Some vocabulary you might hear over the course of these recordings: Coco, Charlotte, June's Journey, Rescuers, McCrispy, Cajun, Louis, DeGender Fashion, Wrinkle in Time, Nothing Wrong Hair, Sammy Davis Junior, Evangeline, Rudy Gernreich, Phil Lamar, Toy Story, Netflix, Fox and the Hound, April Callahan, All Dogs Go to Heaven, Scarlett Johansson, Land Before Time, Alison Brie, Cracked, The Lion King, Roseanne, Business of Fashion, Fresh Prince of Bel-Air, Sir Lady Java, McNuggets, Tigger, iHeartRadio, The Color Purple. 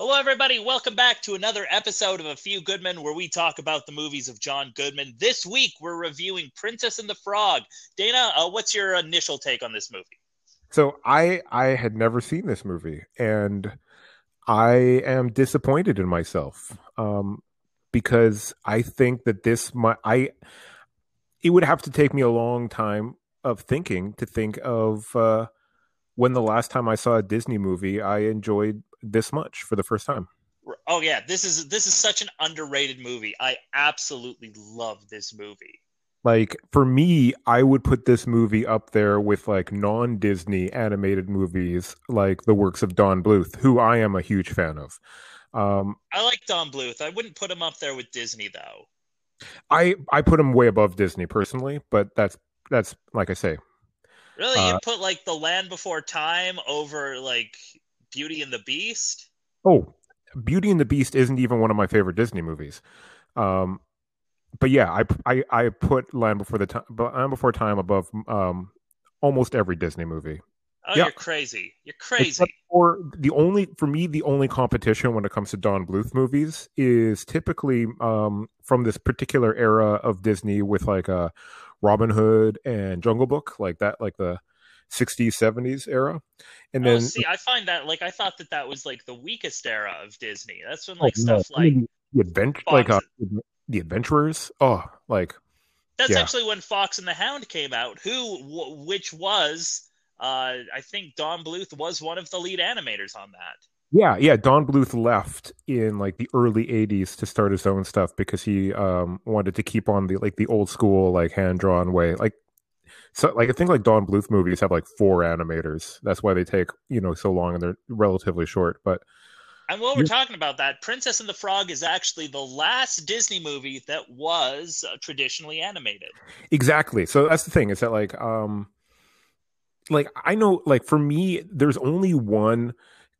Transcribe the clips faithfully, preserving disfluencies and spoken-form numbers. Hello, everybody. Welcome back to another episode of A Few Goodmen, where we talk about the movies of John Goodman. This week, we're reviewing Princess and the Frog. Dana, uh, what's your initial take on this movie? So I, I had never seen this movie, and I am disappointed in myself um, because I think that this my, I it would have to take me a long time of thinking to think of uh, when the last time I saw a Disney movie I enjoyed this much for the first time. Oh yeah, this is this is such an underrated movie. I absolutely love this movie. Like, for me, I would put this movie up there with like non-Disney animated movies, like the works of Don Bluth, who I am a huge fan of. Um, I like Don Bluth. I wouldn't put him up there with Disney though. I I put him way above Disney personally, but that's that's like I say. Really, you uh, put like the Land Before Time over like Beauty and the Beast? Oh, Beauty and the Beast isn't even one of my favorite Disney movies. Um, but yeah, I, I, I put Land Before the Time, Land Before Time above um, almost every Disney movie. Oh, yeah. You're crazy. You're crazy. For the only, for me, the only competition when it comes to Don Bluth movies is typically um, from this particular era of Disney with like a Robin Hood and Jungle Book, like that, like the sixties, seventies era. And oh, then see, I find that like I thought that that was like the weakest era of Disney. That's when like oh, stuff no. like the adventure, like uh, the Adventurers. Oh, like that's yeah. actually when Fox and the Hound came out. Who, w- which was, uh, I think Don Bluth was one of the lead animators on that. Yeah, yeah. Don Bluth left in like the early eighties to start his own stuff because he um wanted to keep on the like the old school like hand drawn way, like. So, like, I think, like, Don Bluth movies have, like, four animators. That's why they take, you know, so long and they're relatively short. But and while we're talking about that, Princess and the Frog is actually the last Disney movie that was uh, traditionally animated. Exactly. So that's the thing is that, like, um, like, I know, like, for me, there's only one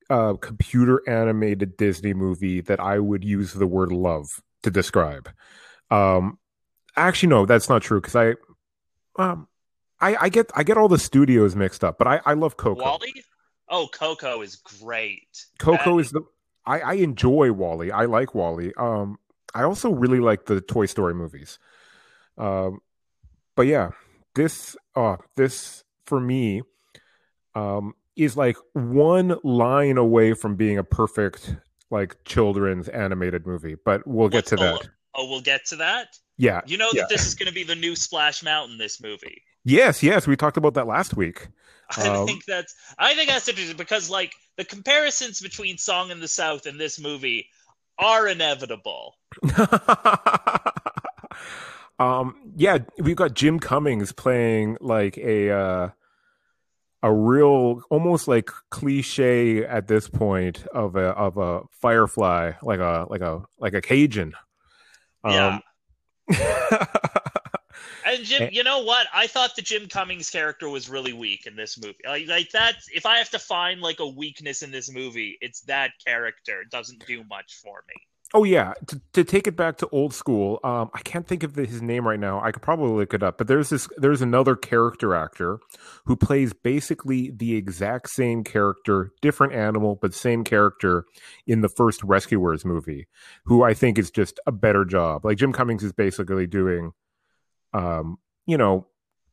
uh, computer-animated Disney movie that I would use the word love to describe. Um, actually, no, that's not true because I... Um, I, I get I get all the studios mixed up, but I, I love Coco. Wally? Oh, Coco is great. Coco that... is the I, I enjoy Wally. I like Wally. Um, I also really like the Toy Story movies. Um, but yeah, this uh this for me, um, is like one line away from being a perfect like children's animated movie. But we'll get What's to that. The... Oh, we'll get to that. Yeah, you know yeah. that this is going to be the new Splash Mountain. This movie. Yes, yes, we talked about that last week. I um, think that's. I think that's interesting because, like, the comparisons between Song of the South and this movie are inevitable. um. Yeah, we've got Jim Cummings playing like a uh, a real, almost like cliche at this point of a of a firefly, like a like a like a Cajun. Um, yeah. And Jim, you know what? I thought the Jim Cummings character was really weak in this movie. Like, like that's if I have to find like a weakness in this movie, it's that character. It doesn't do much for me. Oh yeah, to, to take it back to old school, um, I can't think of the, his name right now. I could probably look it up. But there's this, there's another character actor who plays basically the exact same character, different animal, but same character in the first Rescuers movie, who I think is just a better job. Like Jim Cummings is basically doing, um, you know,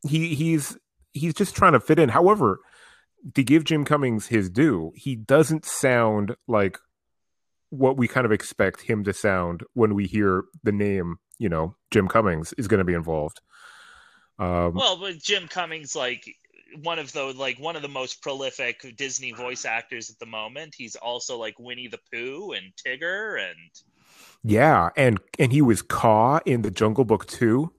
he he's he's just trying to fit in. However, to give Jim Cummings his due, he doesn't sound like what we kind of expect him to sound when we hear the name, you know, Jim Cummings is going to be involved. Um, well, but Jim Cummings, like one of the, like one of the most prolific Disney voice actors at the moment. He's also like Winnie the Pooh and Tigger and. Yeah. And, and he was Ka in the Jungle Book too.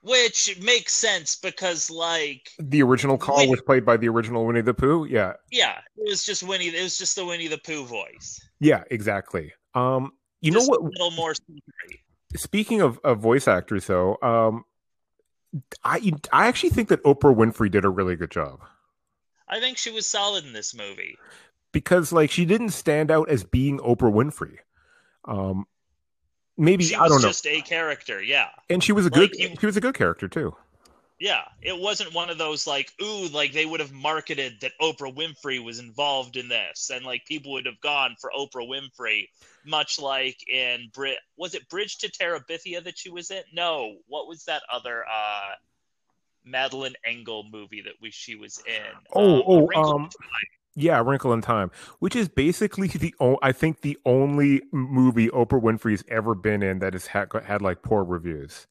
Which makes sense because, like, the original Ka was played by the original Winnie the Pooh. Yeah, yeah, it was just Winnie. It was just the Winnie the Pooh voice. Yeah, exactly. Um, you just know what? A little more. Scary. Speaking of, of voice actors, though, um, I I actually think that Oprah Winfrey did a really good job. I think she was solid in this movie because, like, she didn't stand out as being Oprah Winfrey. Um. Maybe she I don't know. Just a character, yeah. And she was a like good. You, she was a good character too. Yeah, it wasn't one of those like, ooh, like they would have marketed that Oprah Winfrey was involved in this, and like people would have gone for Oprah Winfrey, much like in Brit. Was it Bridge to Terabithia that she was in? No, what was that other uh, Madeleine Engel movie that we she was in? Oh, um, oh, Wrinkle um, in yeah, Wrinkle in Time, which is basically the o- I think the only movie Oprah Winfrey's ever been in that has had, had like poor reviews.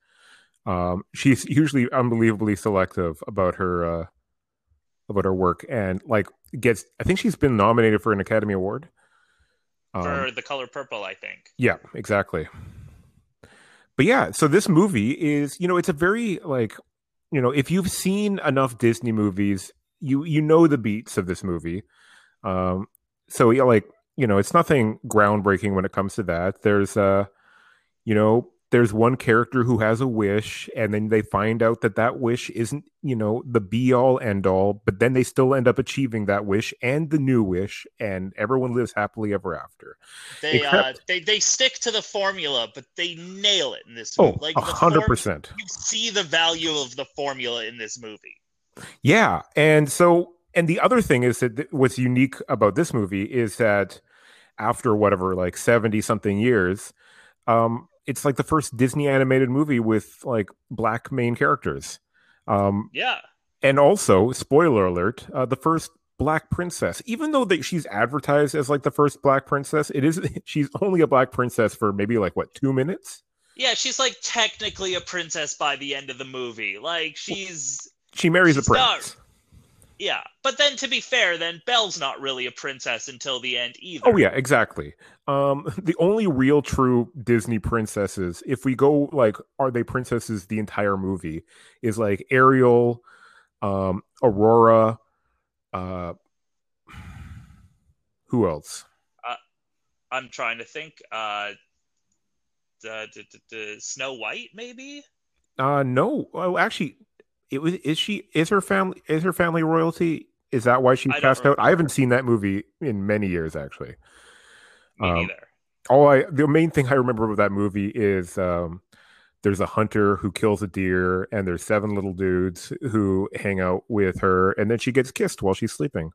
Um, she's usually unbelievably selective about her uh, about her work, and like gets. I think she's been nominated for an Academy Award um, for The Color Purple. I think. Yeah, exactly. But yeah, so this movie is, you know, it's a very like, you know, if you've seen enough Disney movies, you you know the beats of this movie. Um, so yeah, like you know, it's nothing groundbreaking when it comes to that. There's uh, you know. There's one character who has a wish, and then they find out that that wish isn't, you know, the be all end all, but then they still end up achieving that wish and the new wish, and everyone lives happily ever after. They Except, uh, they, they stick to the formula, but they nail it in this movie. Oh, like one hundred percent. Form, you see the value of the formula in this movie. Yeah. And so, and the other thing is that th- what's unique about this movie is that after whatever, like seventy something years, um, it's like the first Disney animated movie with like black main characters. Um, yeah. And also, spoiler alert, uh, the first black princess, even though that she's advertised as like the first black princess, it is, she's only a black princess for maybe like what, two minutes. Yeah. She's like technically a princess by the end of the movie. Like she's, she marries she's a prince. Not, yeah. But then to be fair, then Belle's not really a princess until the end either. Oh yeah, exactly. Um, the only real true Disney princesses, if we go like, are they princesses the entire movie, is like Ariel, um, Aurora, uh, who else? Uh, I'm trying to think. Uh, the, the, the Snow White, maybe? Uh, no. Oh, actually, it was. Is she? Is her family? Is her family royalty? Is that why she passed out? I haven't seen that movie in many years, actually. Me neither. Um, all I the main thing I remember about that movie is um, there's a hunter who kills a deer, and there's seven little dudes who hang out with her, and then she gets kissed while she's sleeping.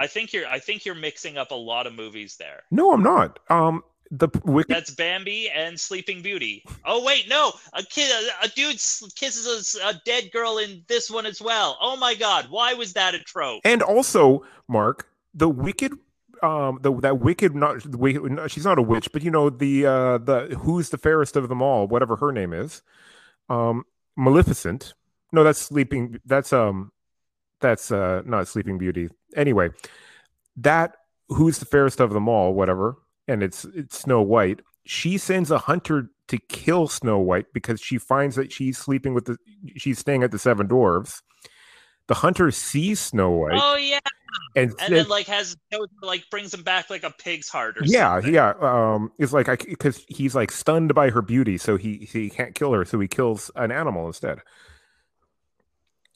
I think you're I think you're mixing up a lot of movies there. No, I'm not. Um, the Wicked... That's Bambi and Sleeping Beauty. Oh wait, no, a kid, a, a dude kisses a, a dead girl in this one as well. Oh my God, why was that a trope? And also, Mark, the Wicked. Um, the that wicked not she's not a witch, but you know the uh, the who's the fairest of them all, whatever her name is, um, Maleficent. No, that's sleeping. That's um, that's uh, not Sleeping Beauty. Anyway, that who's the fairest of them all, whatever, and it's it's Snow White. She sends a hunter to kill Snow White because she finds that she's sleeping with the she's staying at the Seven Dwarves. The hunter sees Snow White. Oh yeah. And, and then, like, has like brings him back like a pig's heart or yeah, something. Yeah, yeah. Um, it's like I because he's like stunned by her beauty, so he he can't kill her, so he kills an animal instead.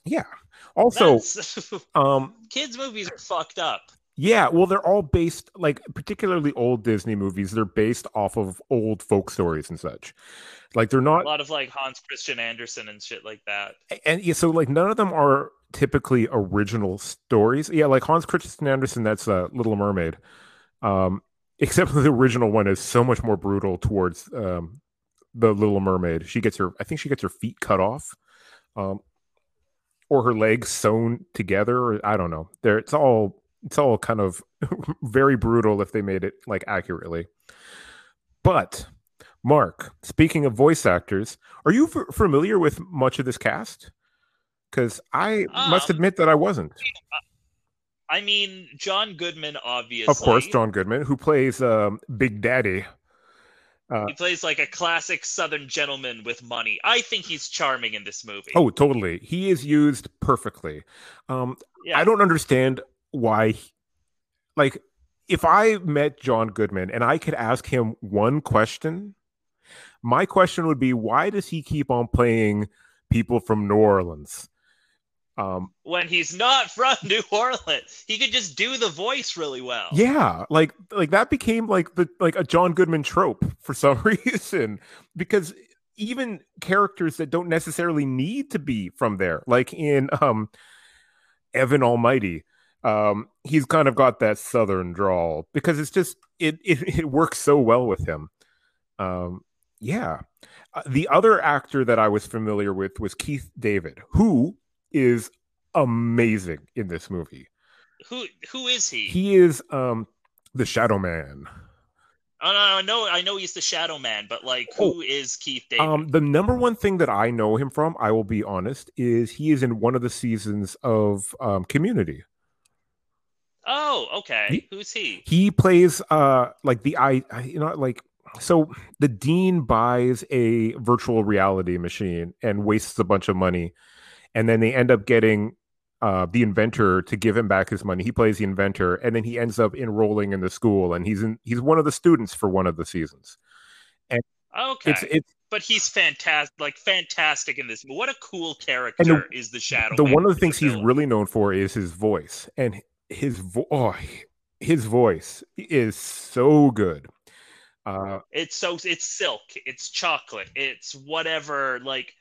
Yeah. Also, um, kids' movies are fucked up. Yeah, well, they're all based like particularly old Disney movies. They're based off of old folk stories and such. Like they're not a lot of like Hans Christian Andersen and shit like that. And, and yeah, so like none of them are typically original stories. Yeah, like Hans Christian Andersen, that's uh, Little Mermaid. Um, except the original one is so much more brutal towards um, the Little Mermaid. She gets her, I think she gets her feet cut off, um, or her legs sewn together. Or, I don't know. There, it's all it's all kind of very brutal if they made it like accurately. But Mark, speaking of voice actors, are you f- familiar with much of this cast? Because I um, must admit that I wasn't. I mean, John Goodman, obviously. Of course, John Goodman, who plays um, Big Daddy. Uh, he plays like a classic Southern gentleman with money. I think he's charming in this movie. Oh, totally. He is used perfectly. Um, yeah. I don't understand why. He, like, if I met John Goodman and I could ask him one question, my question would be, why does he keep on playing people from New Orleans? Um, when he's not from New Orleans, he could just do the voice really well. Yeah, like like that became like the like a John Goodman trope for some reason, because even characters that don't necessarily need to be from there, like in um, Evan Almighty. Um, he's kind of got that Southern drawl because it's just it it, it works so well with him. Um, yeah, uh, the other actor that I was familiar with was Keith David, who is amazing in this movie. Who who is he? He is um the Shadow Man. Oh, no, no, no, I know he's the Shadow Man, but like, oh, who is Keith David? Um, the number one thing that I know him from, I will be honest, is he is in one of the seasons of um, Community. Oh, okay. He, Who's he? He plays uh, like the I, you know, like so. The dean buys a virtual reality machine and wastes a bunch of money, and then they end up getting Uh, the inventor to give him back his money. He plays the inventor, and then he ends up enrolling in the school, and he's in, he's one of the students for one of the seasons. And okay, it's, it's, but he's fantastic, like fantastic in this. But what a cool character the, is the Shadow The Man one of the things he's really known for is his voice, and his vo- oh, his voice is so good. Uh, it's so it's silk, it's chocolate, it's whatever, like.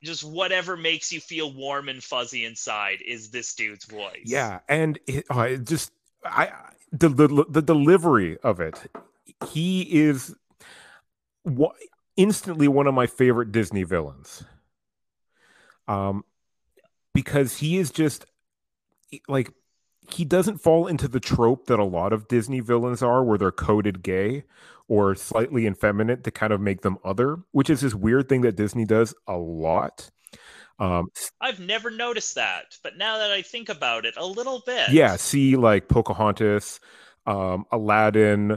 Just whatever makes you feel warm and fuzzy inside is this dude's voice. Yeah, and it, oh, it just I the, the the delivery of it. He is wh- instantly one of my favorite Disney villains. Um, because he is just like he doesn't fall into the trope that a lot of Disney villains are, where they're coded gay or slightly effeminate to kind of make them other, which is this weird thing that Disney does a lot. Um, I've never noticed that, but now that I think about it a little bit. Yeah, see like Pocahontas, um, Aladdin,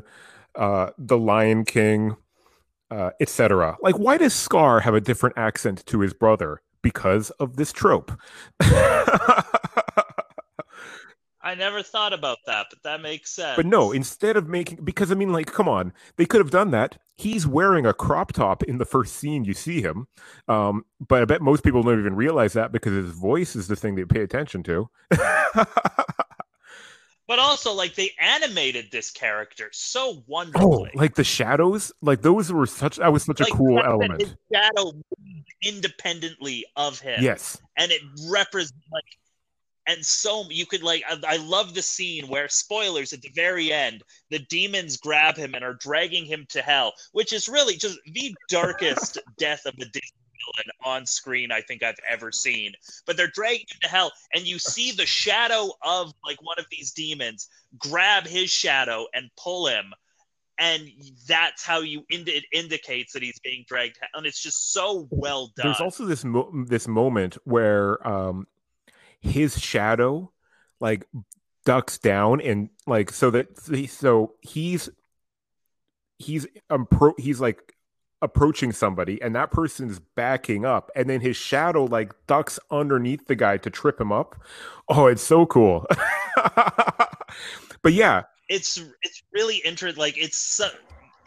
uh, The Lion King, uh, et cetera. Like, why does Scar have a different accent to his brother? Because of this trope. I never thought about that, but that makes sense. But no, instead of making... Because, I mean, like, come on. They could have done that. He's wearing a crop top in the first scene you see him. Um, but I bet most people don't even realize that because his voice is the thing they pay attention to. But also, like, they animated this character so wonderfully. Oh, like the shadows? Like, those were such... That was such like, a cool element. His shadow moved independently of him. Yes. And it represents... like. And so you could like, I, I love the scene where, spoilers, at the very end, the demons grab him and are dragging him to hell, which is really just the darkest death of a Disney villain on screen I think I've ever seen. But they're dragging him to hell, and you see the shadow of like one of these demons grab his shadow and pull him. And that's how you ind- it indicates that he's being dragged. And it's just so well done. There's also this, mo- this moment where, um, his shadow like ducks down and like so that so he's he's appro- he's like approaching somebody and that person's backing up and then his shadow like ducks underneath the guy to trip him up. Oh, it's so cool. But yeah, it's it's really interesting. Like it's so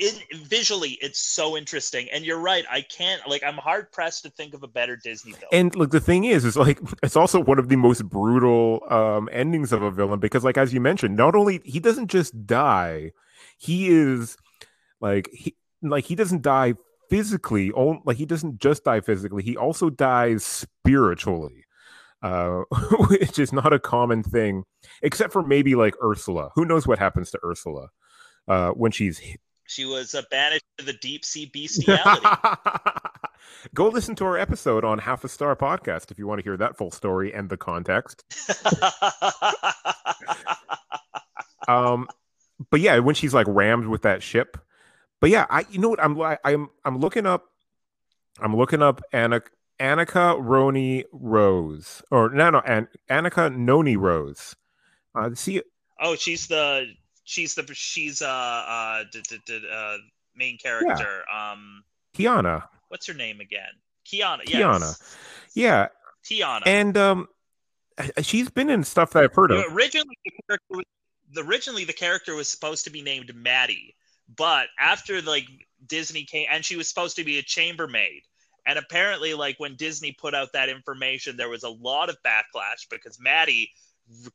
it, visually it's so interesting, and you're right, I can't like I'm hard pressed to think of a better Disney film. And look, the thing is is like it's also one of the most brutal um endings of a villain, because like as you mentioned, not only he doesn't just die, he is like he like he doesn't die physically only, like he doesn't just die physically, he also dies spiritually, uh which is not a common thing, except for maybe like Ursula. Who knows what happens to Ursula uh when she's hit. She was uh, banished to the deep sea bestiality. Go listen to our episode on Half a Star Podcast if you want to hear that full story and the context. um, but yeah, when she's like rammed with that ship. But yeah, I you know what I'm I'm I'm looking up. I'm looking up Anna, Annika Roni Rose, or no no An, Annika Noni Rose. Uh, see. Oh, she's the. She's the she's uh uh, d- d- d- uh main character. Yeah. Um, Tiana. What's her name again? Tiana. Tiana. Yes. Yeah. Tiana. And um, she's been in stuff that I've heard of. Originally, the character was, originally the character was supposed to be named Maddie, but after like Disney came, and she was supposed to be a chambermaid. And apparently, like when Disney put out that information, there was a lot of backlash because Maddie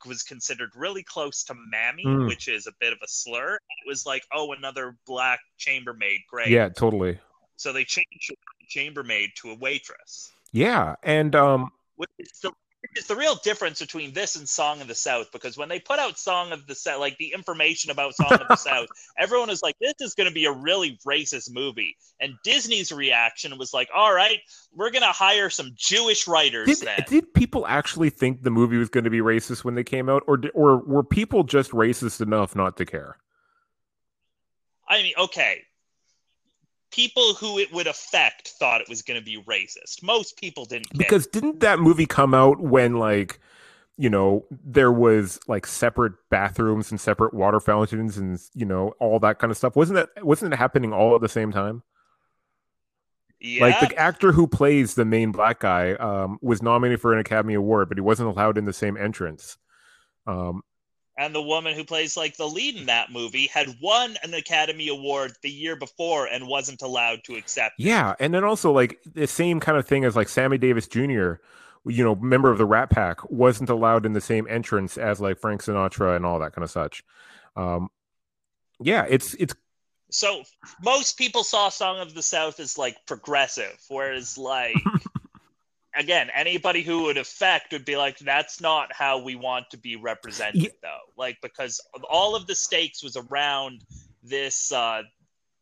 was considered really close to Mammy, mm. which is a bit of a slur. It was like, oh, another black chambermaid, great. Yeah, totally. So they changed a chambermaid to a waitress. Yeah, and um, which is the, which is the real difference between this and Song of the South, because when they put out Song of the South, like the information about Song of the South, everyone was like, "This is going to be a really racist movie," and Disney's reaction was like, "All right, we're going to hire some Jewish writers." Did, then did people actually think the movie was going to be racist when they came out, or or were people just racist enough not to care? I mean, okay. People who it would affect thought it was going to be racist. Most people didn't care. Because didn't that movie come out when, like, you know, there was like separate bathrooms and separate water fountains and, you know, all that kind of stuff? Wasn't that wasn't it happening all at the same time? Yeah. Like the actor who plays the main black guy um, was nominated for an Academy Award, but he wasn't allowed in the same entrance. Um, And the woman who plays like the lead in that movie had won an Academy Award the year before and wasn't allowed to accept it. Yeah. And then also like the same kind of thing as like Sammy Davis Junior, you know, member of the Rat Pack, wasn't allowed in the same entrance as like Frank Sinatra and all that kind of such. Um, yeah, it's it's. So most people saw Song of the South as like progressive, whereas like. Again, anybody who would affect would be like, that's not how we want to be represented, yeah. though. Like, because all of the stakes was around this uh,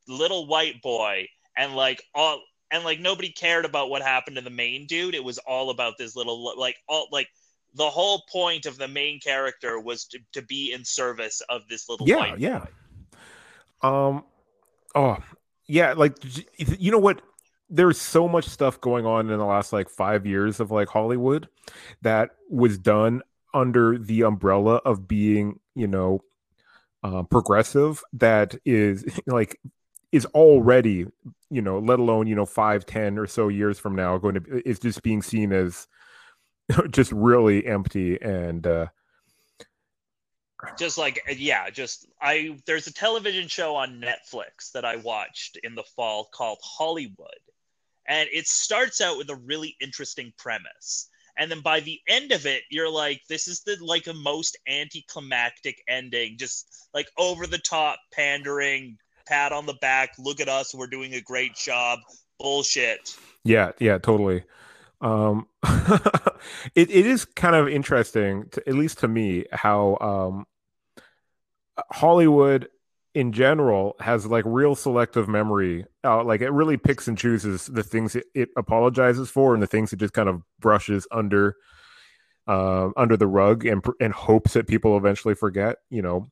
little white boy, and like all, and like nobody cared about what happened to the main dude. It was all about this little, like, all, like the whole point of the main character was to, to be in service of this little yeah, white yeah. boy. Um, oh, yeah, like you know what. There's so much stuff going on in the last like five years of like Hollywood that was done under the umbrella of being, you know, uh, progressive, that is like is already, you know, let alone, you know, five, ten or so years from now going to is just being seen as just really empty and uh, just like, yeah, just I there's a television show on Netflix that I watched in the fall called Hollywood. And it starts out with a really interesting premise. And then by the end of it, you're like, this is the like a most anticlimactic ending. Just like over the top, pandering, pat on the back, look at us, we're doing a great job, bullshit. Yeah, yeah, totally. Um, it, it is kind of interesting, to, at least to me, how um, Hollywood in general has like real selective memory. Uh, like it really picks and chooses the things it, it apologizes for and the things it just kind of brushes under uh, under the rug and and hopes that people eventually forget. You know,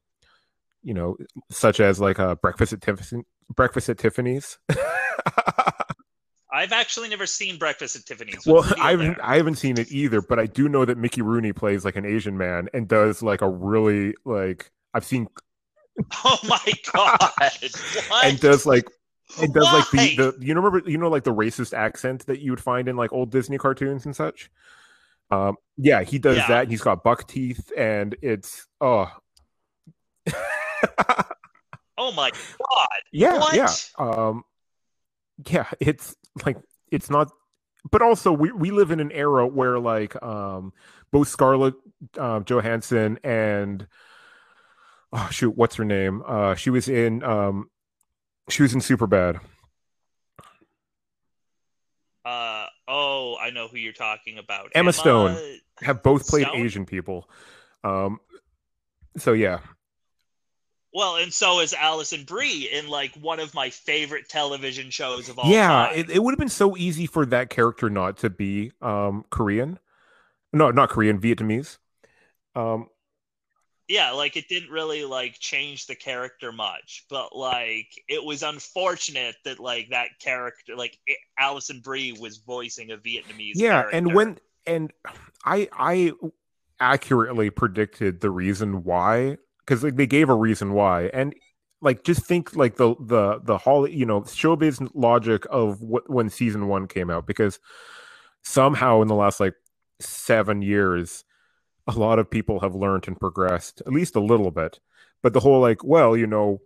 you know, such as like a Breakfast at Tiff- Breakfast at Tiffany's. I've actually never seen Breakfast at Tiffany's. What's well, I haven't, I haven't seen it either, but I do know that Mickey Rooney plays like an Asian man and does like a really like I've seen. Oh my god! What? And does like, and does Why? like the, the you know remember you know like the racist accent that you would find in like old Disney cartoons and such. Um, yeah, he does yeah. that. And he's got buck teeth, and it's oh, oh my god! Yeah, what? yeah, um, yeah. It's like it's not, but also we we live in an era where like um both Scarlett uh, Johansson and. Oh shoot! What's her name? Uh, she was in, um, she was in Superbad. Uh oh, I know who you're talking about. Emma, Emma Stone have both played Stone? Asian people. Um, so yeah. Well, and so is Alison Brie in like one of my favorite television shows of all yeah, time. Yeah, it, it would have been so easy for that character not to be um Korean. No, not Korean, Vietnamese. Um. Yeah, like it didn't really like change the character much, but like it was unfortunate that like that character, like it, Alison Brie was voicing a Vietnamese. Yeah, character. and when and I I accurately predicted the reason why, because like they gave a reason why, and like just think like the the the hall you know showbiz logic of what when season one came out, because somehow in the last like seven years. A lot of people have learned and progressed, at least a little bit. But the whole like, well, you know,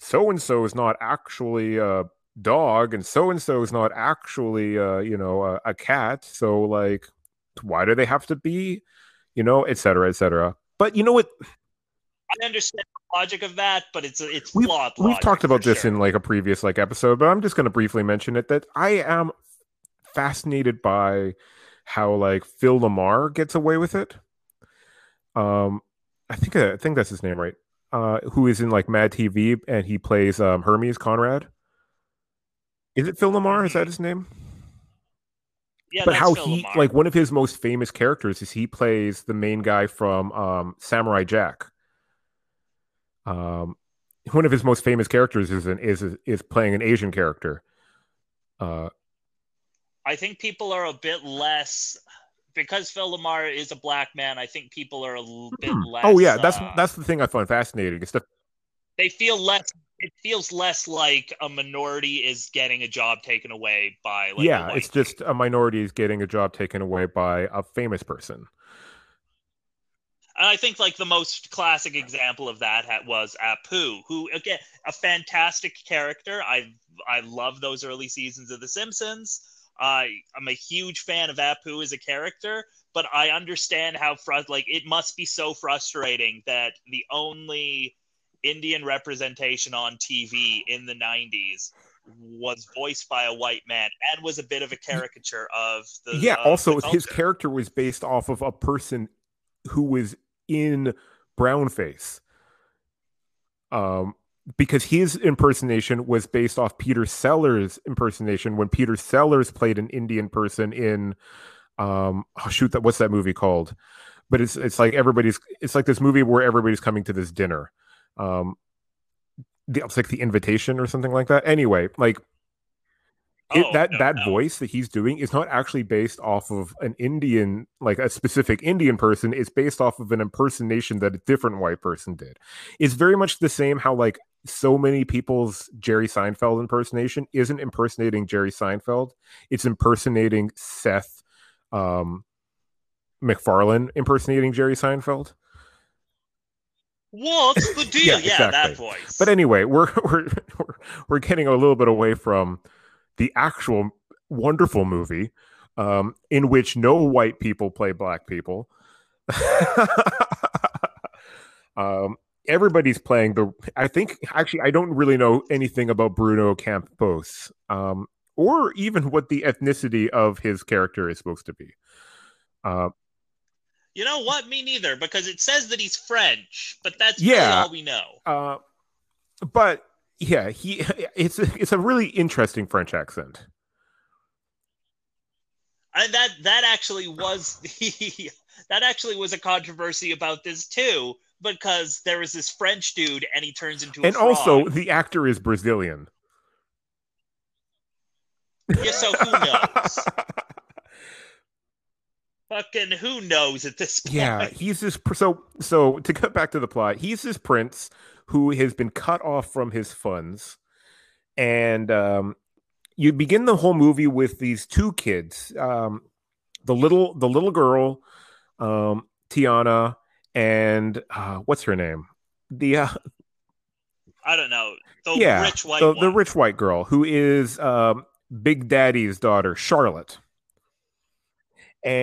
so-and-so is not actually a dog and so-and-so is not actually, uh, you know, a, a cat. So like, why do they have to be, you know, et cetera, et cetera. But you know what? I understand logic of that, but it's it's flawed. We've, we've talked about this sure. in like a previous like episode, but I'm just going to briefly mention it that I am fascinated by how like Phil Lamar gets away with it. Um, I think I think that's his name, right? Uh, who is in like Mad T V, and he plays um, Hermes Conrad. Is it Phil Lamar? Is that his name? Yeah, but how Phil he Lamar. Like one of his most famous characters is he plays the main guy from um, Samurai Jack. Um, one of his most famous characters is an, is is playing an Asian character. Uh, I think people are a bit less because Phil Lamar is a black man. I think people are a little bit hmm. less. Oh yeah, that's uh, that's the thing I find fascinating. It's the, they feel less. It feels less like a minority is getting a job taken away by. Like, yeah, it's just a minority is getting a job taken away by a famous person. And I think like the most classic example of that was Apu, who again a fantastic character. I I love those early seasons of The Simpsons. I I'm a huge fan of Apu as a character, but I understand how fr- like it must be so frustrating that the only Indian representation on T V in the nineties was voiced by a white man and was a bit of a caricature of the yeah of also the his character was based off of a person who was in brownface um because his impersonation was based off Peter Sellers' impersonation when Peter Sellers played an Indian person in um oh shoot that what's that movie called but it's it's like everybody's it's like this movie where everybody's coming to this dinner. Um, the it's like The Invitation or something like that. Anyway, like it, oh, that no, that no. voice that he's doing is not actually based off of an Indian, like a specific Indian person. It's based off of an impersonation that a different white person did. It's very much the same how like so many people's Jerry Seinfeld impersonation isn't impersonating Jerry Seinfeld. It's impersonating Seth um, MacFarlane impersonating Jerry Seinfeld. What's the deal? yeah, yeah exactly. That voice. But anyway, we're, we're we're we're getting a little bit away from the actual wonderful movie um, in which no white people play black people. um, everybody's playing the. I think actually, I don't really know anything about Bruno Campos um, or even what the ethnicity of his character is supposed to be. Uh, You know what? Me neither, because it says that he's French, but that's yeah. really all we know. Uh, but yeah, he it's a, it's a really interesting French accent. And that that actually was the, that actually was a controversy about this too, because there was this French dude, and he turns into a and frog. Also the actor is Brazilian. Yeah, so who knows? Fucking who knows at this point? Yeah, he's this. So, so to cut back to the plot, he's this prince who has been cut off from his funds, and um, you begin the whole movie with these two kids, um, the little the little girl, um, Tiana, and uh, what's her name? The uh, I don't know. The yeah, rich white the, the rich white girl who is um, Big Daddy's daughter, Charlotte.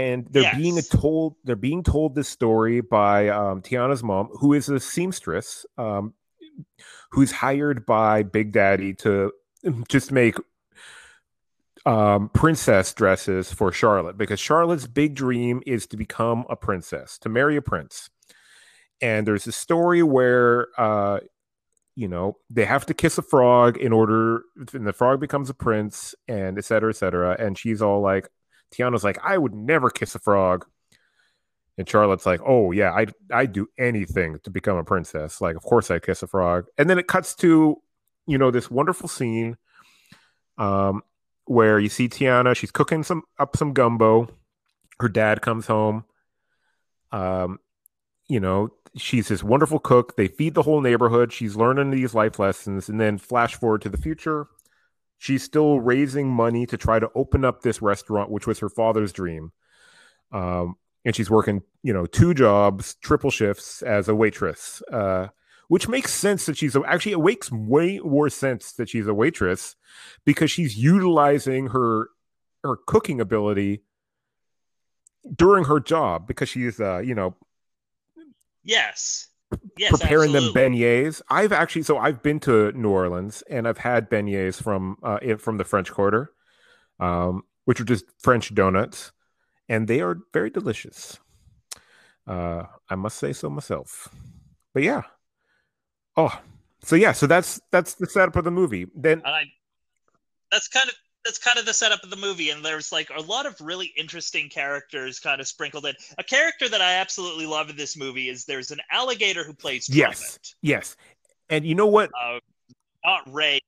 And they're yes. being told they're being told this story by um, Tiana's mom, who is a seamstress, um, who's hired by Big Daddy to just make um, princess dresses for Charlotte, because Charlotte's big dream is to become a princess, to marry a prince. And there's a story where uh, you know they have to kiss a frog in order, and the frog becomes a prince, and et cetera, et cetera. And she's all like. Tiana's like, I would never kiss a frog. And Charlotte's like, oh, yeah, I'd, I'd do anything to become a princess. Like, of course I kiss a frog. And then it cuts to, you know, this wonderful scene um, where you see Tiana. She's cooking some up some gumbo. Her dad comes home. Um, you know, she's this wonderful cook. They feed the whole neighborhood. She's learning these life lessons. And then flash forward to the future. She's still raising money to try to open up this restaurant, which was her father's dream. Um, and she's working, you know, two jobs, triple shifts as a waitress, uh, which makes sense that she's a, actually it makes way more sense that she's a waitress because she's utilizing her her cooking ability during her job because she's, uh, you know, yes, yes, preparing absolutely. them beignets. I've actually, so I've been to New Orleans and I've had beignets from uh, from the French Quarter, um, which are just French donuts, and they are very delicious. Uh, I must say so myself. But yeah, oh, so yeah, so that's that's the setup of the movie. Then I, that's kind of. That's kind of the setup of the movie, and there's like a lot of really interesting characters kind of sprinkled in. A character that I absolutely love in this movie is there's an alligator who plays trumpet. Yes, yes. And you know what? Uh, not Ray,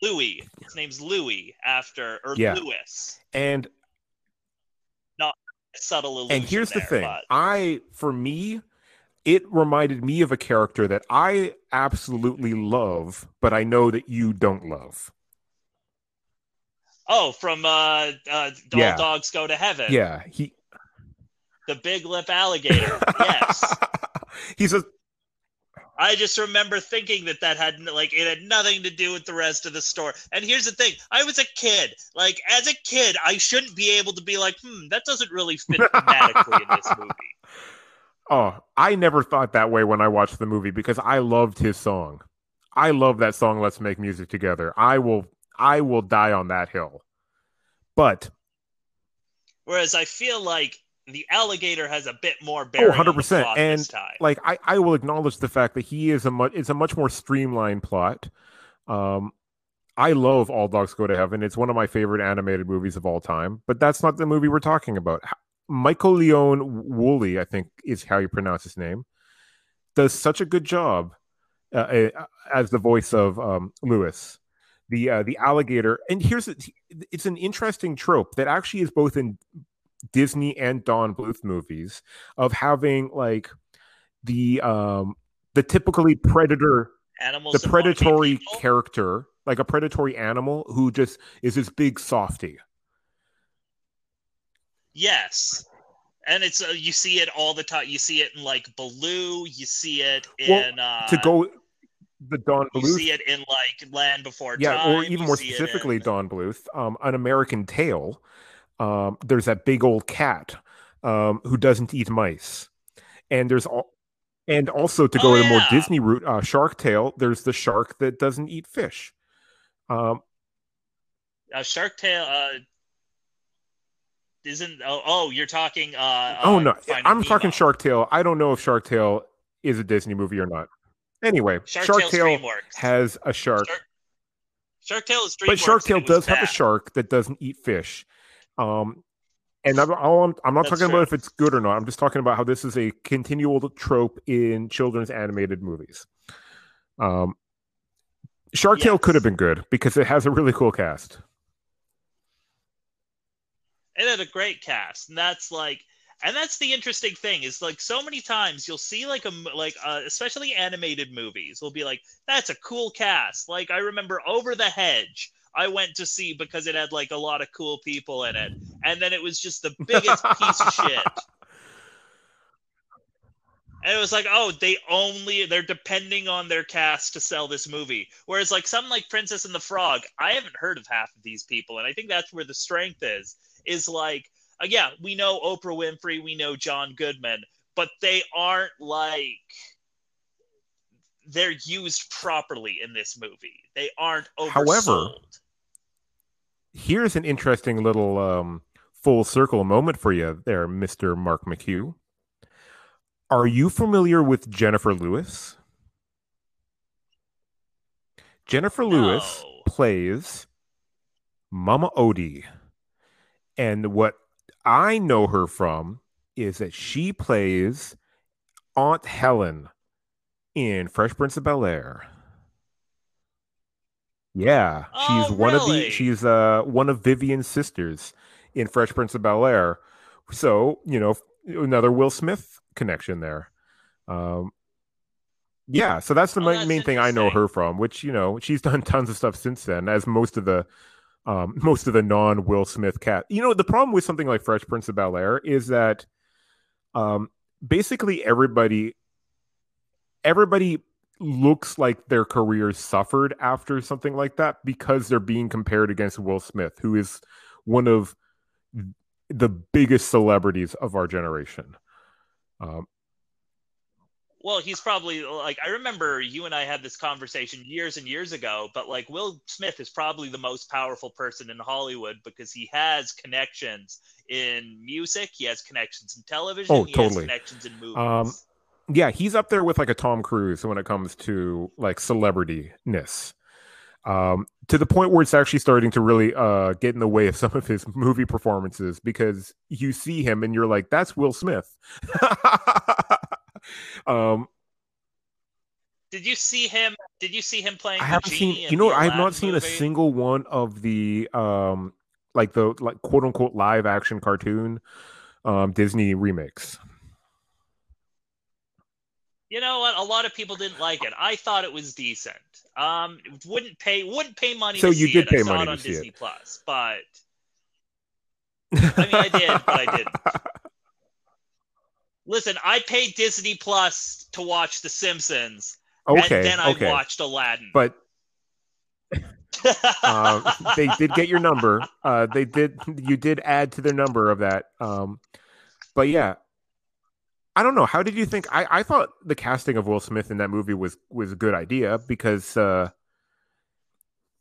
Louis. His name's Louis after, or yeah. Louis. And not a subtle illusion. And here's there, the thing. But... I, for me, it reminded me of a character that I absolutely love, but I know that you don't love. Oh, from uh, uh, All yeah. Dogs Go to Heaven. Yeah. he, The big lip alligator. Yes. He's a... I just remember thinking that that had, like, it had nothing to do with the rest of the story. And here's the thing. I was a kid. Like, as a kid, I shouldn't be able to be like, hmm, that doesn't really fit thematically in this movie. Oh, I never thought that way when I watched the movie because I loved his song. I love that song, Let's Make Music Together. I will... I will die on that hill. But whereas I feel like the alligator has a bit more bearing on the plot this time. And like I, I will acknowledge the fact that he is a much it's a much more streamlined plot. Um, I love All Dogs Go to Heaven. It's one of my favorite animated movies of all time, but that's not the movie we're talking about. Michael Leone Woolley, I think is how you pronounce his name, does such a good job uh, as the voice of um, Louis. The uh, the alligator, and here's a, it's an interesting trope that actually is both in Disney and Don Bluth movies of having like the um, the typically predator animals, the predatory character, like a predatory animal who just is this big softy. Yes, and it's uh, you see it all the time. You see it in like Baloo. You see it in well, to go. The Don Bluth. You see it in like Land Before Time. Yeah, or even more specifically, in... Don Bluth, um, An American Tale. Um, there's that big old cat um, who doesn't eat mice, and there's all, and also to go oh, the yeah. more Disney route, uh, Shark Tale. There's the shark that doesn't eat fish. Um, uh, Shark Tale uh, isn't. Oh, oh, you're talking. Uh, oh no, I'm talking Nemo. Shark Tale. I don't know if Shark Tale is a Disney movie or not. Anyway, Shark, Shark Tale DreamWorks. has a shark. Shark, Shark Tale is DreamWorks. But Shark Tale does bad. have a shark that doesn't eat fish. Um, and I'm, I'm, I'm not That's talking true. about if it's good or not. I'm just talking about how this is a continual trope in children's animated movies. Um, Shark yes. Tale could have been good because it has a really cool cast. It had a great cast. And that's like... And that's the interesting thing is like so many times you'll see like a like uh, especially animated movies will be like that's a cool cast. Like I remember Over the Hedge I went to see because it had like a lot of cool people in it, and then it was just the biggest piece of shit. And it was like, oh, they only they're depending on their cast to sell this movie. Whereas like something like Princess and the Frog, I haven't heard of half of these people, and I think that's where the strength is. Is like. Uh, yeah, we know Oprah Winfrey, we know John Goodman, but they aren't like they're used properly in this movie. They aren't oversold. However, here's an interesting little um, full circle moment for you there, Mister Mark McHugh. Are you familiar with Jennifer Lewis? Jennifer no. Lewis plays Mama Odie. And what I know her from is that she plays Aunt Helen in Fresh Prince of Bel-Air. Yeah, oh, she's one really? of the she's uh one of Vivian's sisters in Fresh Prince of Bel-Air. So, you know, another Will Smith connection there. Um yeah, so that's the oh, main, that's main thing I know her from, which, you know, she's done tons of stuff since then, as most of the Um, most of the non-Will Smith cast. You know, the problem with something like Fresh Prince of Bel-Air is that um, basically everybody everybody looks like their careers suffered after something like that because they're being compared against Will Smith, who is one of the biggest celebrities of our generation. Um, Well, he's probably like, I remember you and I had this conversation years and years ago, but like Will Smith is probably the most powerful person in Hollywood because he has connections in music. He has connections in television. Oh, he totally. has connections in movies. Um, yeah. He's up there with like a Tom Cruise when it comes to like celebrity-ness, um, to the point where it's actually starting to really uh, get in the way of some of his movie performances, because you see him and you're like, that's Will Smith. Um, did you see him? Did you see him playing? I haven't seen. You know, I have not seen a single one of the um, like the like quote unquote live action cartoon um, Disney remakes. You know what? A lot of people didn't like it. I thought it was decent. Um, wouldn't pay. Wouldn't pay money. So you did pay money to see it. I saw it on Disney Plus, but I mean, I did, but I didn't. Listen, I paid Disney Plus to watch The Simpsons, okay, and then I okay. watched Aladdin. But uh, they did get your number. Uh, they did. You did add to their number of that. Um, but yeah, I don't know. How did you think? I, I thought the casting of Will Smith in that movie was was a good idea, because uh,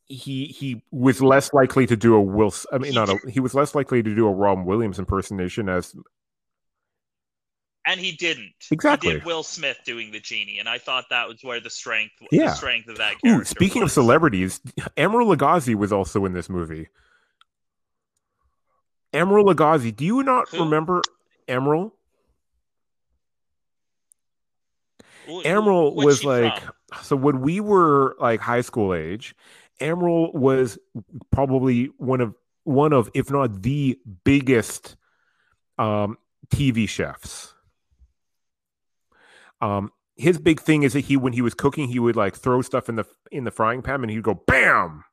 he he was less likely to do a Will. I mean, not a. He was less likely to do a Robin Williams impersonation as. And he didn't. Exactly. He did Will Smith doing the genie, and I thought that was where the strength, yeah. the strength of that character. Ooh, speaking was. of celebrities, Emeril Lagasse was also in this movie. Emeril Lagasse, do you not Who? remember Emeril? Ooh, Emeril ooh, was like from? so when we were like high school age, Emeril was probably one of one of, if not the biggest, um, T V chefs. Um, his big thing is that he, when he was cooking, he would like throw stuff in the in the frying pan, and he'd go bam.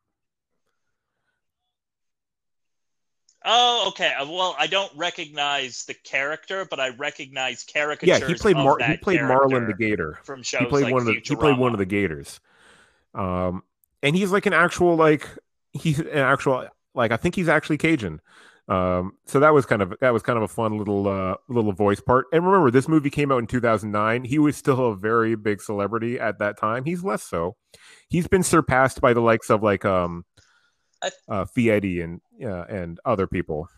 Oh, okay. Well, I don't recognize the character, but I recognize caricatures. Yeah, he played. Mar- he played Marlin the Gator from shows. He played like one of the. Futurama. He played one of the Gators. Um, and he's like an actual like he's an actual like I think he's actually Cajun. Um, so that was kind of that was kind of a fun little uh, little voice part. And remember, this movie came out in two thousand nine. He was still a very big celebrity at that time. He's less so. He's been surpassed by the likes of like um, uh, Fiedi and uh, and other people.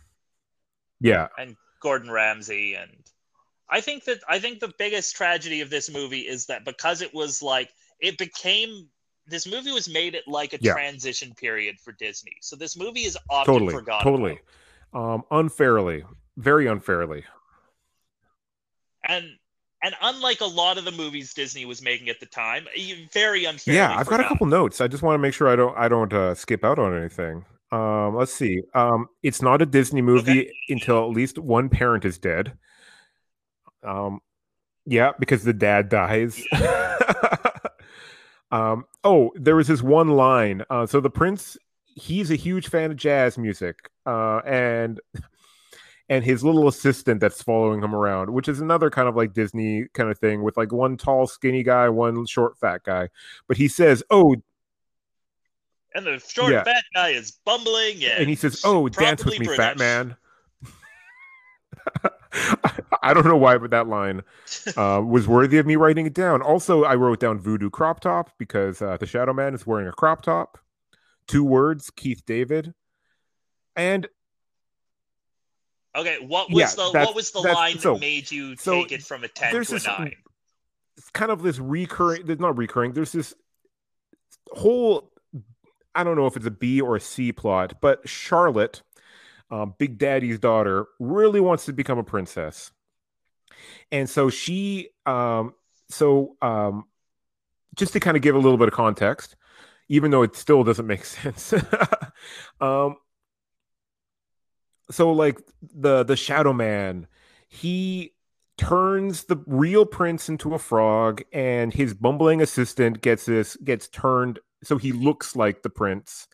Yeah, and Gordon Ramsay. And I think that I think the biggest tragedy of this movie is that because it was like it became. This movie was made at like a yeah. transition period for Disney. So this movie is often totally, forgotten. Totally. About. Um, unfairly, very unfairly, and and unlike a lot of the movies Disney was making at the time, very unfairly. Yeah, I've forgotten. got a couple notes. I just want to make sure I don't I don't uh, skip out on anything. Um, let's see. Um, it's not a Disney movie okay. until at least one parent is dead. Um, yeah, because the dad dies. Yeah. um, oh, there was this one line. Uh, so the prince. He's a huge fan of jazz music, uh, and and his little assistant that's following him around, which is another kind of like Disney kind of thing with like one tall skinny guy, one short fat guy. But he says, "Oh," and the short yeah. fat guy is bumbling, and, and he says, "Oh, dance with me, British. fat man." I don't know why, but that line uh, was worthy of me writing it down. Also, I wrote down "voodoo crop top" because uh, the Shadow Man is wearing a crop top. Two words, Keith David. And okay, what was yeah, the what was the line so, that made you so take it from a ten to a this, nine? It's kind of this recurring. There's not recurring. There's this whole. I don't know if it's a B or a C plot, but Charlotte, um, Big Daddy's daughter, really wants to become a princess, and so she. Um, so um, just to kind of give a little bit of context. Even though it still doesn't make sense. um, so, like, the, the Shadow Man, he turns the real prince into a frog, and his bumbling assistant gets this, gets turned, so he looks like the prince,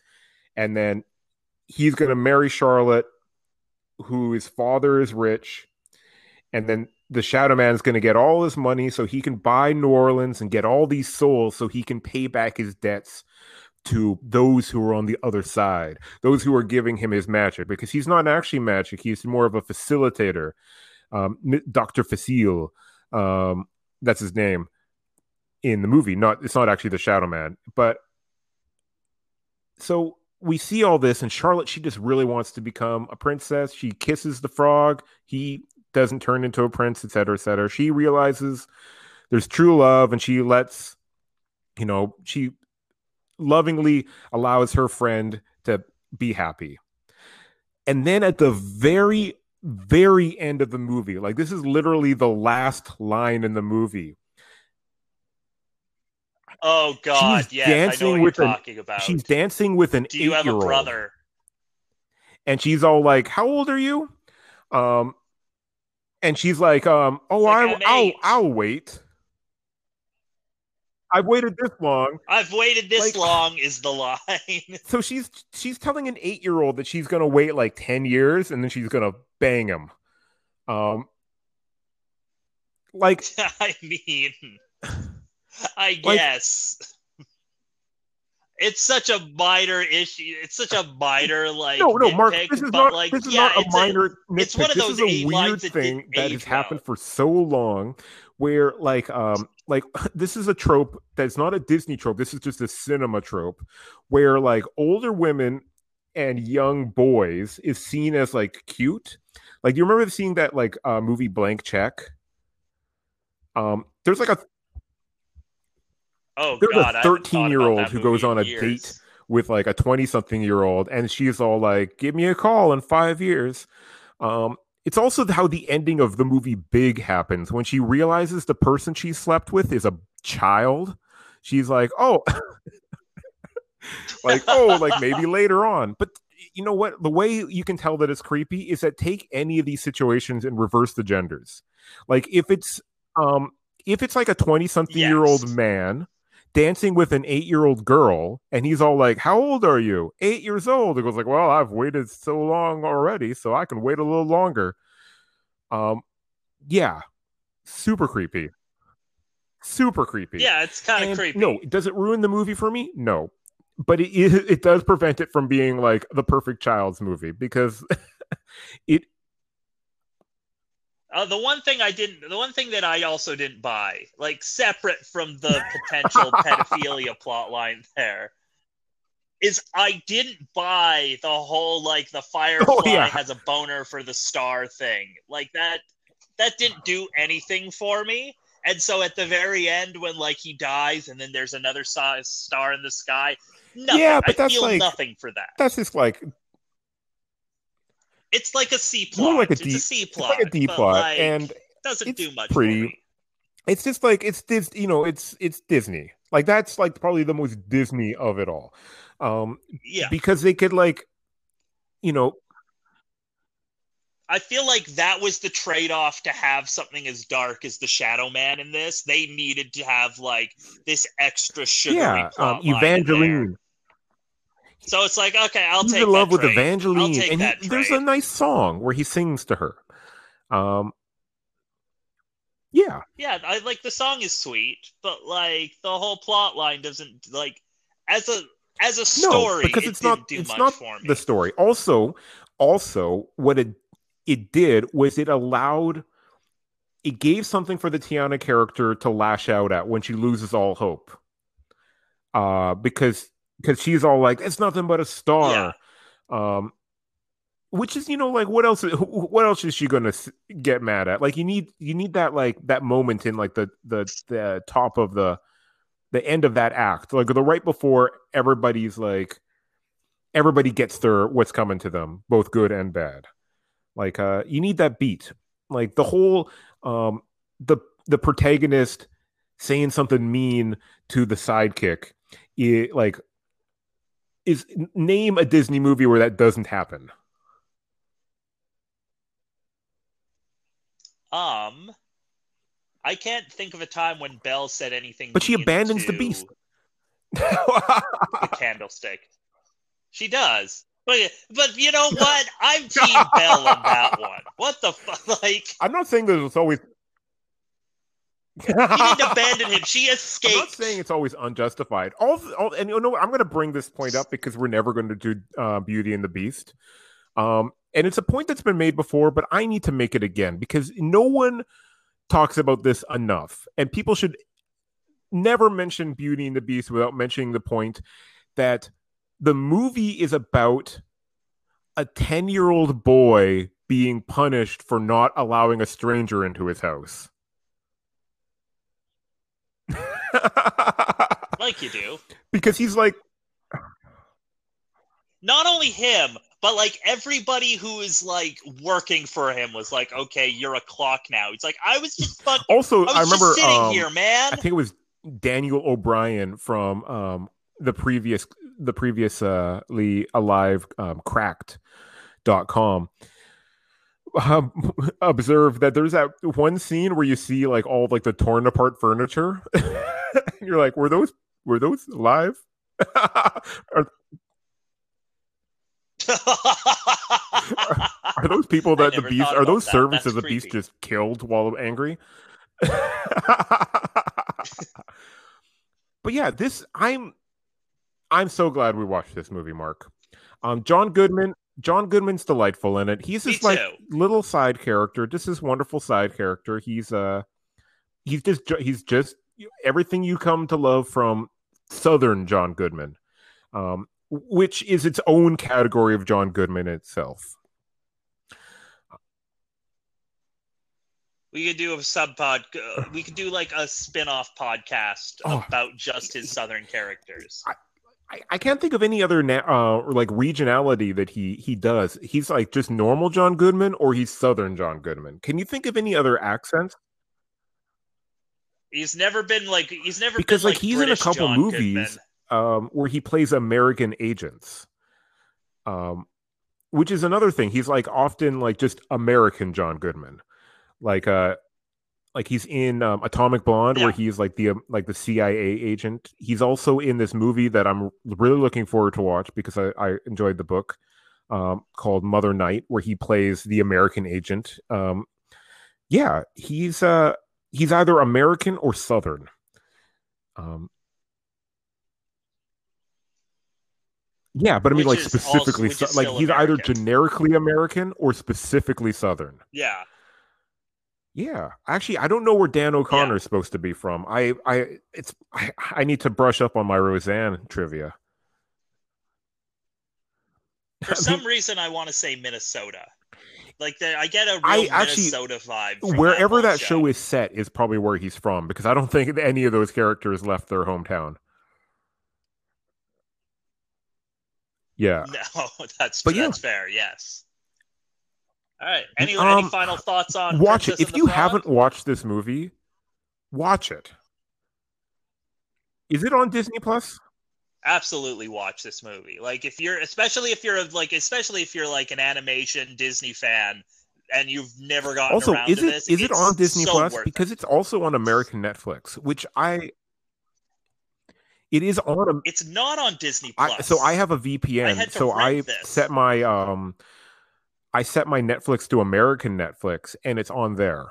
and then he's going to marry Charlotte, whose father is rich, and then the Shadow Man is going to get all his money so he can buy New Orleans and get all these souls so he can pay back his debts to those who are on the other side, those who are giving him his magic, because he's not actually magic. He's more of a facilitator, um, Doctor Facile. Um, that's his name in the movie. Not it's not actually the Shadow Man. But so we see all this, and Charlotte, she just really wants to become a princess. She kisses the frog. He doesn't turn into a prince, et cetera, et cetera. She realizes there's true love, and she lets, you know, she lovingly allows her friend to be happy. And then at the very, very end of the movie, like this is literally the last line in the movie. Oh God, yeah, I know what you're talking about. She's dancing with an eight-year-old. Do you have a brother? And she's all like, "How old are you?" Um, and she's like, um, "Oh, I, I'll, I'll wait. I've waited this long. I've waited this like, long is the line." So she's she's telling an eight-year-old that she's gonna wait like ten years and then she's gonna bang him. Um, like I mean, I guess like, it's such a minor issue. It's such a minor like no, no, nitpick, Mark. This is not like, this is yeah, not a minor. A, nitpick. It's one of those a weird thing that has happened for so long, where like um. Like, this is a trope that's not a Disney trope. This is just a cinema trope where, like, older women and young boys is seen as, like, cute. Like, you remember seeing that, like, uh, movie Blank Check? Um, There's, like, a... Oh, there's God, a thirteen-year-old who goes on a years. date with, like, a twenty-something-year-old, and she's all like, give me a call in five years. Um It's also how the ending of the movie Big happens. When she realizes the person she slept with is a child, she's like, oh, like, oh, like maybe later on. But you know what? The way you can tell that it's creepy is that take any of these situations and reverse the genders. Like if it's, um, if it's like a twenty something yes. year old man dancing with an eight year old girl and he's all like, how old are you? Eight years old. It goes like, well, I've waited so long already, so I can wait a little longer. Um, yeah, super creepy, super creepy. Yeah, it's kind of creepy. No, does it ruin the movie for me? No, but it is, it does prevent it from being like the perfect child's movie because it. Uh, the one thing I didn't, the one thing that I also didn't buy, like separate from the potential pedophilia plotline, there is I didn't buy the whole like the firefly oh, yeah. has a boner for the star thing. Like that, that didn't do anything for me. And so at the very end, when like he dies, and then there's another star in the sky. Nothing. Yeah, but I that's feel like nothing for that. That's just like. It's like a C plot. Like a D, it's a C plot. It's like a D plot, like, and it doesn't it's do much. Pretty. For me. It's just like it's this. You know, it's it's Disney. Like that's like probably the most Disney of it all. Um, yeah, because they could like, you know. I feel like that was the trade-off to have something as dark as the Shadow Man in this. They needed to have like this extra sugary yeah, plot um, Evangeline. So it's like, okay, I'll he's take that. He's in love with trade. Evangeline. And he, there's a nice song where he sings to her. Um, yeah. Yeah, I like the song is sweet, but like the whole plot line doesn't like as a as a story. No, because it's it not, do it's much not for me. The story. Also, also what it it did was it allowed it gave something for the Tiana character to lash out at when she loses all hope. Uh because Because she's all like, it's nothing but a star, yeah. um, which is, you know, like what else? What else is she gonna get mad at? Like you need, you need that like that moment in like the the the top of the the end of that act, like the right before everybody's like everybody gets their what's coming to them, both good and bad. Like uh, you need that beat, like the whole um, the the protagonist saying something mean to the sidekick, it, like. Is name a Disney movie where that doesn't happen? Um, I can't think of a time when Belle said anything. But she abandons the beast. The candlestick. She does. But, but you know what? I'm Team Belle on that one. What the fuck? Like, I'm not saying that it's always... He didn't abandon him. She escaped. I'm not saying it's always unjustified. All, all and you know, I'm going to bring this point up because we're never going to do uh, Beauty and the Beast, um, and it's a point that's been made before, but I need to make it again because no one talks about this enough, and people should never mention Beauty and the Beast without mentioning the point that the movie is about a ten-year-old boy being punished for not allowing a stranger into his house. Like you do. Because he's like... Not only him, but like everybody who is like working for him was like, okay, you're a clock now. He's like, I was just fucking... Also, I, was I remember... Just sitting um, here, man. I think it was Daniel O'Brien from... Um, the previous the previously alive um, cracked dot com um, observed that there's that one scene where you see like all like the torn apart furniture. You're like, were those were those alive? are, are, are those people that the Beast are those that. servants That's of the creepy. Beast just killed while angry? But yeah, this I'm I'm so glad we watched this movie, Mark. Um, John Goodman, John Goodman's delightful in it. He's this like little side character, just this wonderful side character. He's uh, he's just he's just everything you come to love from Southern John Goodman, um, which is its own category of John Goodman itself. We could do a sub pod. Uh, we could do like a spin-off podcast oh. about just his Southern characters. I- I, I can't think of any other na- uh, like regionality that he he does. He's like just normal John Goodman, or he's Southern John Goodman. Can you think of any other accents? He's never been like he's never because been, like, like he's British in a couple John movies um, where he plays American agents, um, which is another thing. He's like often like just American John Goodman, like uh, like he's in um, Atomic Blonde, yeah. where he's like the um, like the C I A agent. He's also in this movie that I'm really looking forward to watch because I, I enjoyed the book um, called Mother Night, where he plays the American agent. Um, yeah, he's uh, he's either American or Southern. Um, yeah, but I mean, which like specifically, also, so, like he's American. Either generically American or specifically Southern. Yeah. Yeah, actually, I don't know where Dan O'Connor yeah. is supposed to be from. I, I, it's, I, I need to brush up on my Roseanne trivia. For I some mean, reason, I want to say Minnesota. Like, the, I get a real I actually, Minnesota vibe. From wherever that, that show. show is set is probably where he's from, because I don't think any of those characters left their hometown. Yeah. No, that's but that's yeah. fair. Yes. All right. Any, um, any final thoughts on watch Princess it? If you Frog? haven't watched this movie, watch it. Is it on Disney Plus? Absolutely, watch this movie. Like, if you're, especially if you're like, especially if you're like an animation Disney fan, and you've never gotten also, around is to it, this. Is it on Disney so Plus? Because it. it's also on American Netflix, which I. It is on. A, it's not on Disney Plus. I, so I have a V P N. I so I this. set my um. I set my Netflix to American Netflix, and it's on there.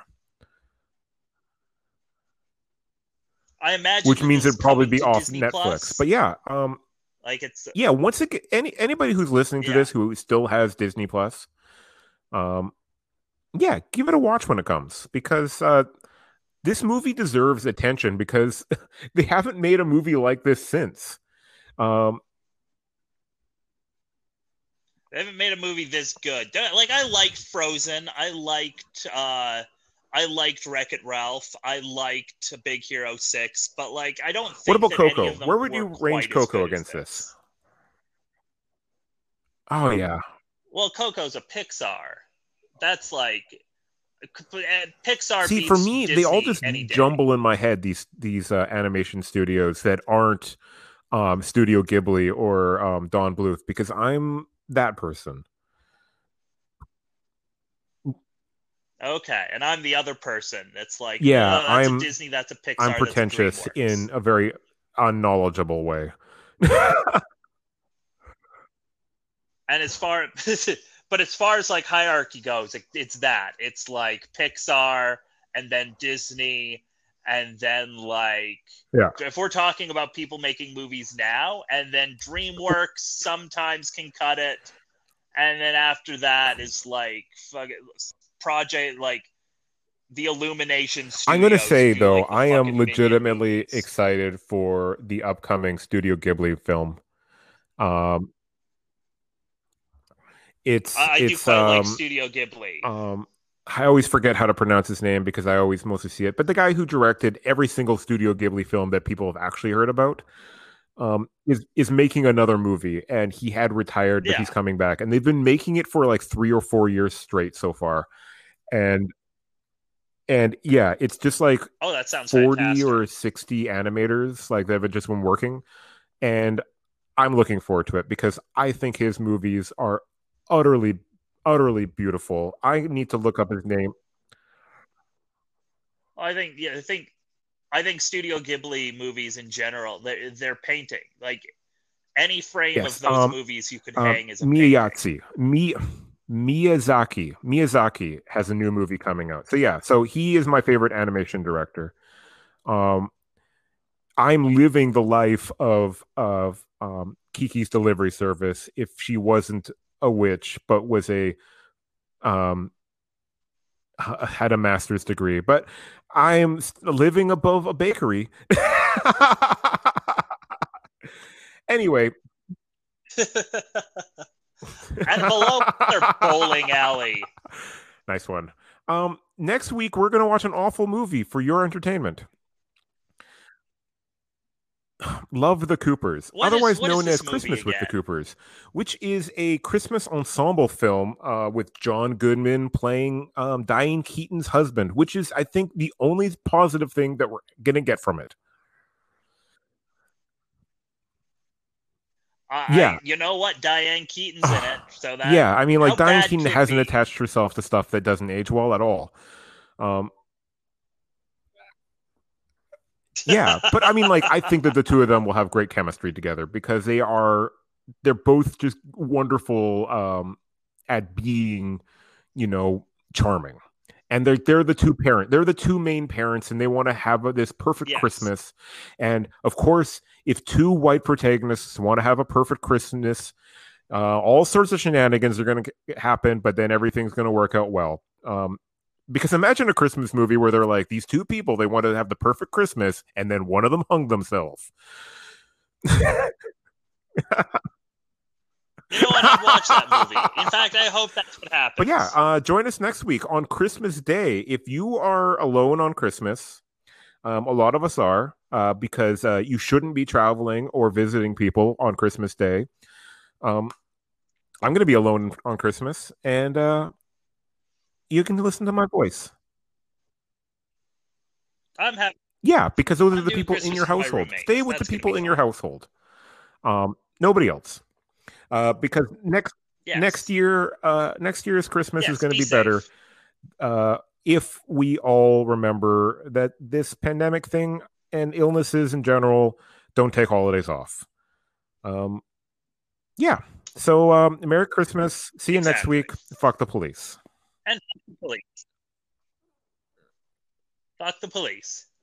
I imagine, which means it'd probably be off Disney Netflix. Plus. But yeah, um, like it's yeah. Once again, any anybody who's listening to yeah. this who still has Disney Plus, um, yeah, give it a watch when it comes, because uh, this movie deserves attention, because they haven't made a movie like this since. Um, They haven't made a movie this good. Like, I liked Frozen. I liked uh, I liked Wreck-It Ralph. I liked Big Hero six. But, like, I don't think What about that Coco? Any of them Where would you range Coco against this? this? Oh, yeah. Well, Coco's a Pixar. That's, like, Pixar See, beats for me, Disney they all just jumble in my head, these, these uh, animation studios that aren't um, Studio Ghibli or um, Don Bluth, because I'm... that person. Okay, and I'm the other person. It's like, yeah, oh, that's I'm a Disney. That's a Pixar. I'm pretentious in a very unknowledgeable way. And as far, but as far as like hierarchy goes, it, it's that. It's like Pixar, and then Disney, and then like, yeah. if we're talking about people making movies now, and then DreamWorks sometimes can cut it. And then after that is like, fuck it, project, like the Illumination Studios. I'm going to say, to though, like, I am legitimately excited for the upcoming Studio Ghibli film. Um, it's I it's, do quite um, like Studio Ghibli. Um, I always forget how to pronounce his name because I always mostly see it. But the guy who directed every single Studio Ghibli film that people have actually heard about um, is is making another movie. And he had retired, but yeah. he's coming back. And they've been making it for like three or four years straight so far. And and yeah, it's just like oh, that sounds forty fantastic. Or sixty animators like they've just been working. And I'm looking forward to it because I think his movies are utterly utterly beautiful. I need to look up his name. I think yeah, I think I think Studio Ghibli movies in general, they're, they're painting. Like any frame yes. of those um, movies you could um, hang is a Miyazaki. Mi- Miyazaki. Miyazaki has a new movie coming out. So yeah, so he is my favorite animation director. Um I'm living the life of of um Kiki's Delivery Service if she wasn't a witch, but was a um had a master's degree. But I am living above a bakery. Anyway, and below their bowling alley. Nice one. Um, next week we're gonna watch an awful movie for your entertainment. Love the Coopers, what otherwise is, known as Christmas again? With the Coopers, which is a Christmas ensemble film uh, with John Goodman playing um, Diane Keaton's husband, which is, I think, the only positive thing that we're going to get from it. Uh, yeah. I, you know what? Diane Keaton's in it. So that, yeah, I mean, like Diane Keaton hasn't be? attached herself to stuff that doesn't age well at all. Um Yeah, but I mean, like, I think that the two of them will have great chemistry together because they are, they're both just wonderful um, at being, you know, charming. And they're, they're the two parents, they're the two main parents, and they want to have a, this perfect yes. Christmas. And of course, if two white protagonists want to have a perfect Christmas, uh, all sorts of shenanigans are going to happen, but then everything's going to work out well. Um, Because imagine a Christmas movie where they're like, these two people, they wanted to have the perfect Christmas, and then one of them hung themselves. You know what? I'd watch that movie. In fact, I hope that's what happens. But yeah, uh, join us next week on Christmas Day. If you are alone on Christmas, um, a lot of us are, uh, because uh, you shouldn't be traveling or visiting people on Christmas Day. Um, I'm going to be alone on Christmas, and... Uh, you can listen to my voice. I'm happy. Yeah, because those I'm are the people Christmas in your household. Stay with That's the people in your household. Um, nobody else. Uh, because next yes. next year, uh, next year's Christmas yes, is going to be, be better uh, if we all remember that this pandemic thing and illnesses in general don't take holidays off. Um, yeah. So um, Merry Christmas. See you exactly. next week. Fuck the police. And fuck the police. Fuck the police.